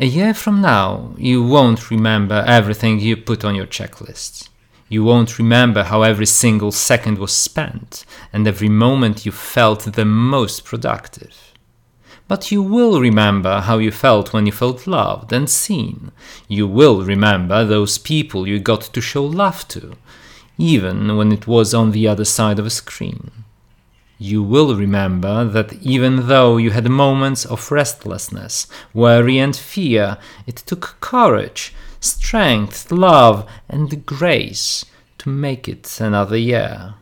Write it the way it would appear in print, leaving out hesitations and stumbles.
A year from now, you won't remember everything you put on your checklist. You won't remember how every single second was spent and every moment you felt the most productive. But you will remember how you felt when you felt loved and seen. You will remember those people you got to show love to, even when it was on the other side of a screen. You will remember that even though you had moments of restlessness, worry and fear, it took courage, strength, love and grace to make it another year.